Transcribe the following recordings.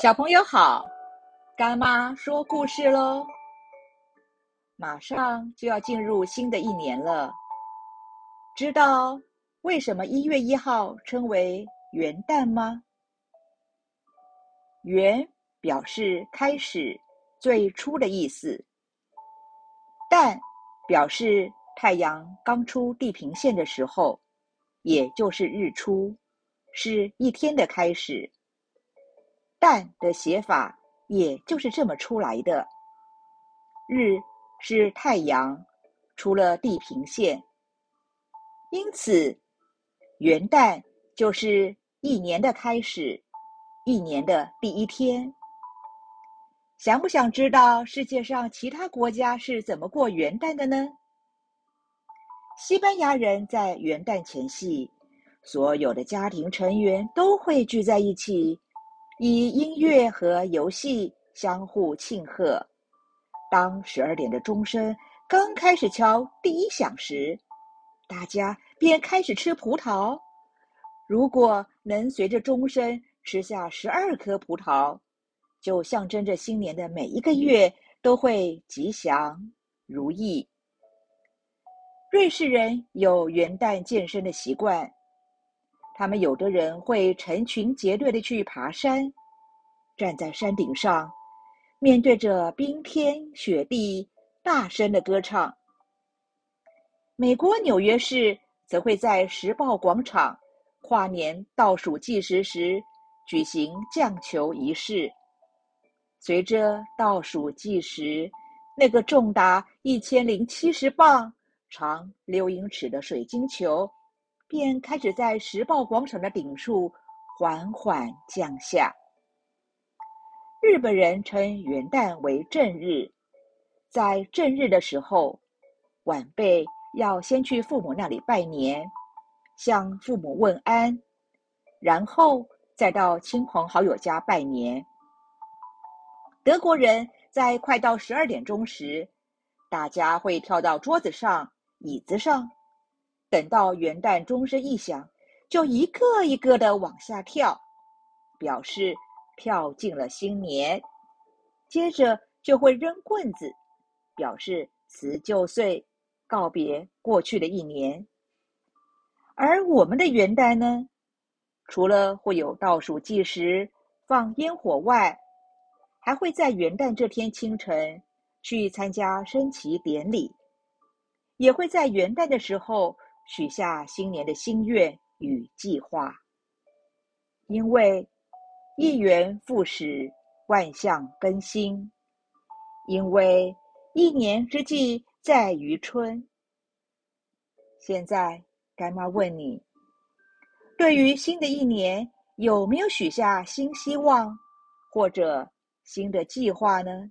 小朋友好，干妈说故事咯。马上就要进入新的一年了，知道为什么1月1号称为元旦吗？元表示开始、最初的意思，旦表示太阳刚出地平线的时候，也就是日出，是一天的开始。旦的写法也就是这么出来的。日是太阳，除了地平线，因此元旦就是一年的开始，一年的第一天。想不想知道世界上其他国家是怎么过元旦的呢？西班牙人在元旦前夕，所有的家庭成员都会聚在一起，以音乐和游戏相互庆贺。当12点的钟声刚开始敲第一响时，大家便开始吃葡萄。如果能随着钟声吃下12颗葡萄，就象征着新年的每一个月都会吉祥如意。瑞士人有元旦健身的习惯，他们有的人会成群结队地去爬山，站在山顶上，面对着冰天雪地，大声地歌唱。美国纽约市则会在时报广场跨年倒数计时时举行降球仪式。随着倒数计时，那个重达1070磅、长6英尺的水晶球便开始在时报广场的顶处缓缓降下。日本人称元旦为正日，在正日的时候，晚辈要先去父母那里拜年，向父母问安，然后再到亲朋好友家拜年。德国人在快到12点钟时，大家会跳到桌子上、椅子上，等到元旦钟声一响，就一个一个的往下跳，表示跳进了新年。接着就会扔棍子，表示辞旧岁，告别过去的一年。而我们的元旦呢，除了会有倒数计时、放烟火外，还会在元旦这天清晨去参加升旗典礼，也会在元旦的时候许下新年的心愿与计划。因为一元复始，万象更新，因为一年之计在于春。现在干妈问你，对于新的一年有没有许下新希望或者新的计划呢？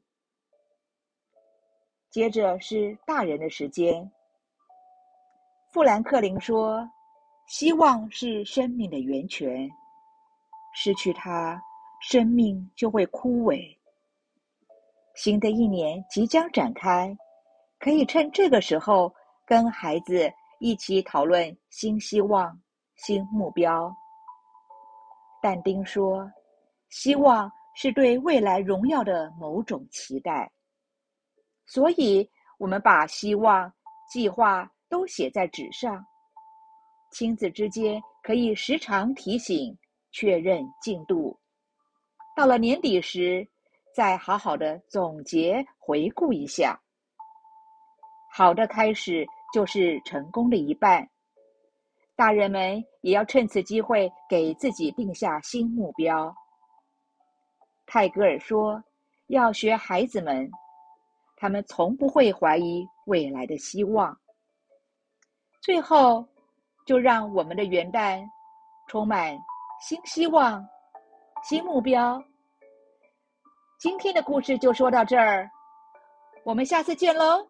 接着是大人的时间。富兰克林说，希望是生命的源泉，失去它，生命就会枯萎。新的一年即将展开，可以趁这个时候跟孩子一起讨论新希望、新目标。但丁说，希望是对未来荣耀的某种期待，所以我们把希望、计划都写在纸上，亲子之间可以时常提醒、确认进度。到了年底时，再好好的总结回顾一下。好的开始就是成功的一半，大人们也要趁此机会给自己定下新目标。泰戈尔说，要学孩子们，他们从不会怀疑未来的希望。最后就让我们的元旦充满新希望、新目标。今天的故事就说到这儿，我们下次见喽。